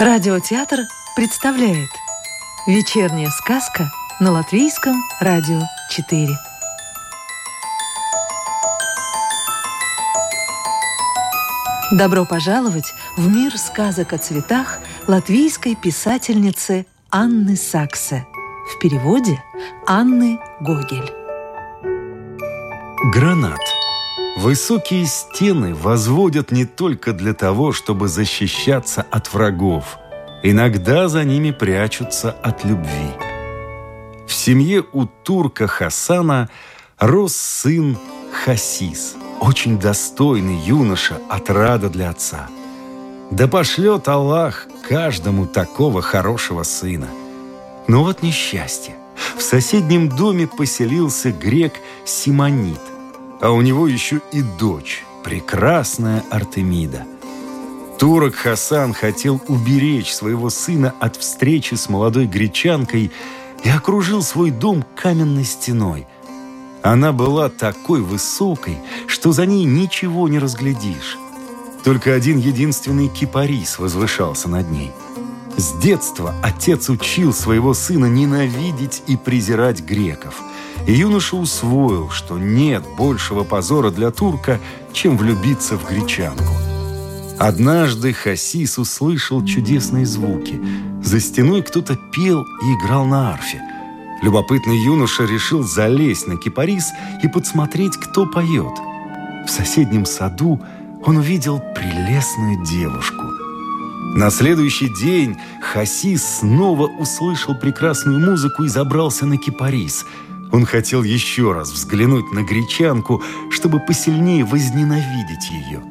Радиотеатр представляет «Вечерняя сказка» на Латвийском радио 4. Добро пожаловать в мир сказок о цветах латвийской писательницы Анны Саксе. В переводе Анны Гогель. Гранат. Высокие стены возводят не только для того, чтобы защищаться от врагов. Иногда за ними прячутся от любви. В семье у турка Хасана рос сын Хасис. Очень достойный юноша, отрада для отца. Да пошлет Аллах каждому такого хорошего сына. Но вот несчастье. В соседнем доме поселился грек Симонит, а у него еще и дочь, прекрасная Артемида. Турок Хасан хотел уберечь своего сына от встречи с молодой гречанкой и окружил свой дом каменной стеной. Она была такой высокой, что за ней ничего не разглядишь. Только один единственный кипарис возвышался над ней. С детства отец учил своего сына ненавидеть и презирать греков. И юноша усвоил, что нет большего позора для турка, чем влюбиться в гречанку. Однажды Хасис услышал чудесные звуки. За стеной кто-то пел и играл на арфе. Любопытный юноша решил залезть на кипарис и подсмотреть, кто поет. В соседнем саду он увидел прелестную девушку. На следующий день Хасис снова услышал прекрасную музыку и забрался на кипарис. Он хотел еще раз взглянуть на гречанку, чтобы посильнее возненавидеть ее.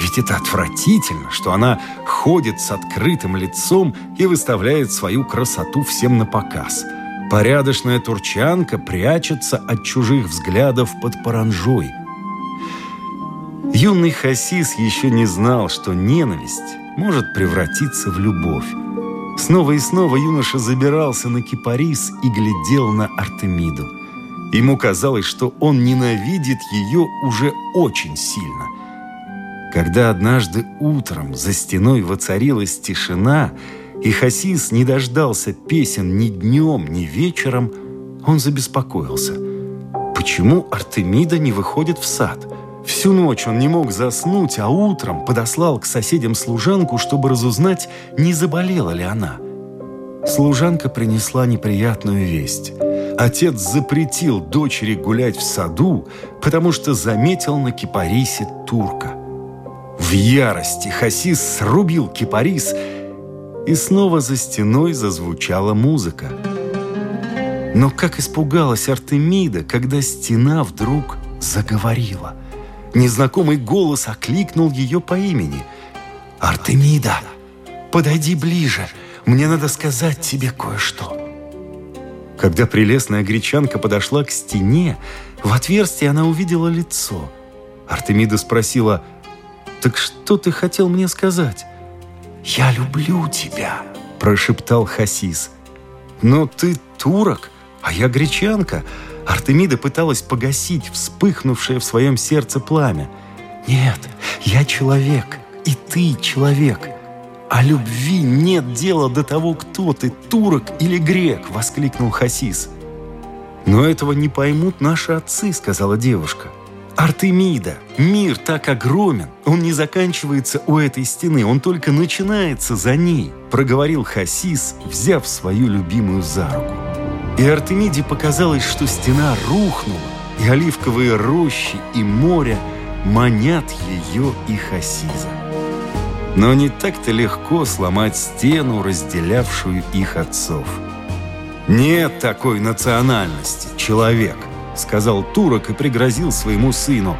Ведь это отвратительно, что она ходит с открытым лицом и выставляет свою красоту всем напоказ. Порядочная турчанка прячется от чужих взглядов под паранжой. Юный Хасис еще не знал, что ненависть может превратиться в любовь. Снова и снова юноша забирался на кипарис и глядел на Артемиду. Ему казалось, что он ненавидит ее уже очень сильно. Когда однажды утром за стеной воцарилась тишина, и Хасис не дождался песен ни днем, ни вечером, он забеспокоился. Почему Артемида не выходит в сад? Всю ночь он не мог заснуть, а утром подослал к соседям служанку, чтобы разузнать, не заболела ли она. Служанка принесла неприятную весть. Отец запретил дочери гулять в саду, потому что заметил на кипарисе турка. В ярости Хасис срубил кипарис, и снова за стеной зазвучала музыка. Но как испугалась Артемида, когда стена вдруг заговорила. Незнакомый голос окликнул ее по имени. «Артемида, подойди ближе, мне надо сказать тебе кое-что». Когда прелестная гречанка подошла к стене, в отверстие она увидела лицо. Артемида спросила: «Так что ты хотел мне сказать?» «Я люблю тебя», – прошептал Хасис. «Но ты турок, а я гречанка». Артемида пыталась погасить вспыхнувшее в своем сердце пламя. «Нет, я человек, и ты человек. А любви нет дела до того, кто ты, турок или грек», – воскликнул Хасис. «Но этого не поймут наши отцы», – сказала девушка. «Артемида, мир так огромен, он не заканчивается у этой стены, он только начинается за ней», – проговорил Хасис, взяв свою любимую за руку. И Артемиде показалось, что стена рухнула, и оливковые рощи и море манят ее и Хасиса. Но не так-то легко сломать стену, разделявшую их отцов. «Нет такой национальности, человек», — сказал турок и пригрозил своему сыну.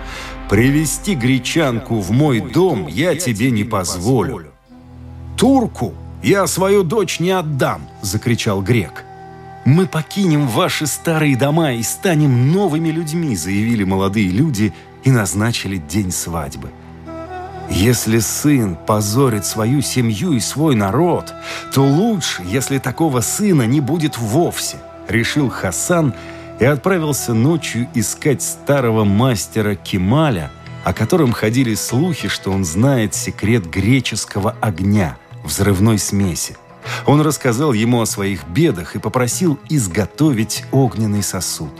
«Привести гречанку в мой дом я тебе не позволю». «Турку я свою дочь не отдам», — закричал грек. «Мы покинем ваши старые дома и станем новыми людьми», — заявили молодые люди и назначили день свадьбы. Если сын позорит свою семью и свой народ, то лучше, если такого сына не будет вовсе, решил Хасан и отправился ночью искать старого мастера Кемаля, о котором ходили слухи, что он знает секрет греческого огня, взрывной смеси. Он рассказал ему о своих бедах и попросил изготовить огненный сосуд.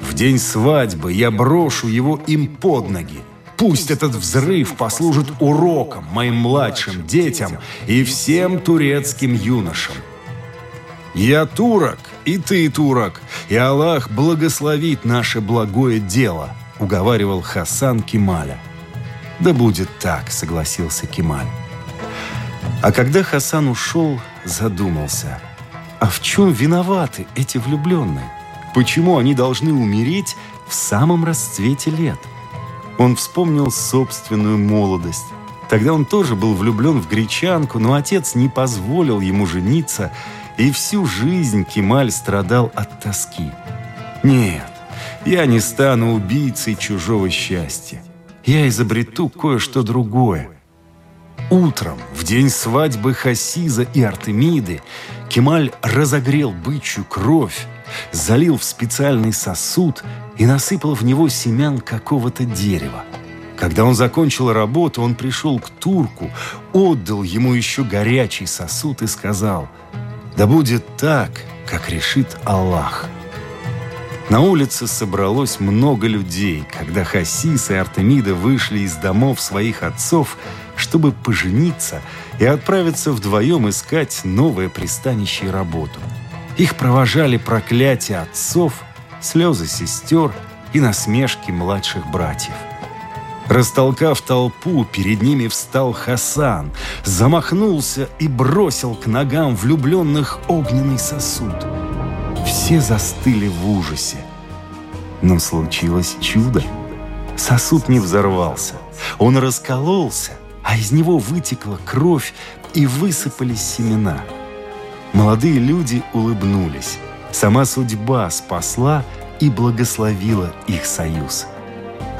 «В день свадьбы я брошу его им под ноги. Пусть этот взрыв послужит уроком моим младшим детям и всем турецким юношам. Я турок, и ты турок, и Аллах благословит наше благое дело», — уговаривал Хасан Кемаля. «Да будет так», — согласился Кемаль. А когда Хасан ушел, задумался: а в чем виноваты эти влюбленные? Почему они должны умереть в самом расцвете лет? Он вспомнил собственную молодость. Тогда он тоже был влюблен в гречанку, но отец не позволил ему жениться, и всю жизнь Кемаль страдал от тоски. «Нет, я не стану убийцей чужого счастья. Я изобрету кое-что другое». Утром, в день свадьбы Хасиса и Артемиды, Кемаль разогрел бычью кровь, залил в специальный сосуд и насыпал в него семян какого-то дерева. Когда он закончил работу, он пришел к турку, отдал ему еще горячий сосуд и сказал: «Да будет так, как решит Аллах». На улице собралось много людей, когда Хасис и Артемида вышли из домов своих отцов, чтобы пожениться и отправиться вдвоем искать новое пристанище и работу. Их провожали проклятия отцов, слезы сестер и насмешки младших братьев. Растолкав толпу, перед ними встал Хасан, замахнулся и бросил к ногам влюбленных огненный сосуд. Все застыли в ужасе. Но случилось чудо. Сосуд не взорвался. Он раскололся, а из него вытекла кровь и высыпались семена. Молодые люди улыбнулись. Сама судьба спасла и благословила их союз.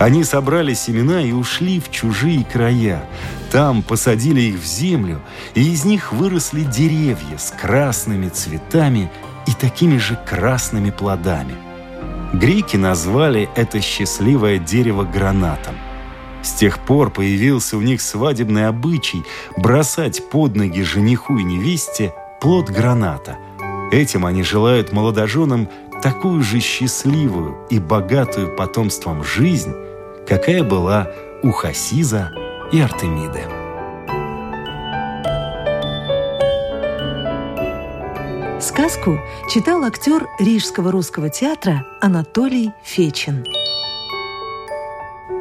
Они собрали семена и ушли в чужие края. Там посадили их в землю, и из них выросли деревья с красными цветами и такими же красными плодами. Греки назвали это счастливое дерево гранатом. С тех пор появился у них свадебный обычай бросать под ноги жениху и невесте плод граната. Этим они желают молодоженам такую же счастливую и богатую потомством жизнь, какая была у Хасиса и Артемиды. Сказку читал актер Рижского русского театра Анатолий Фечин.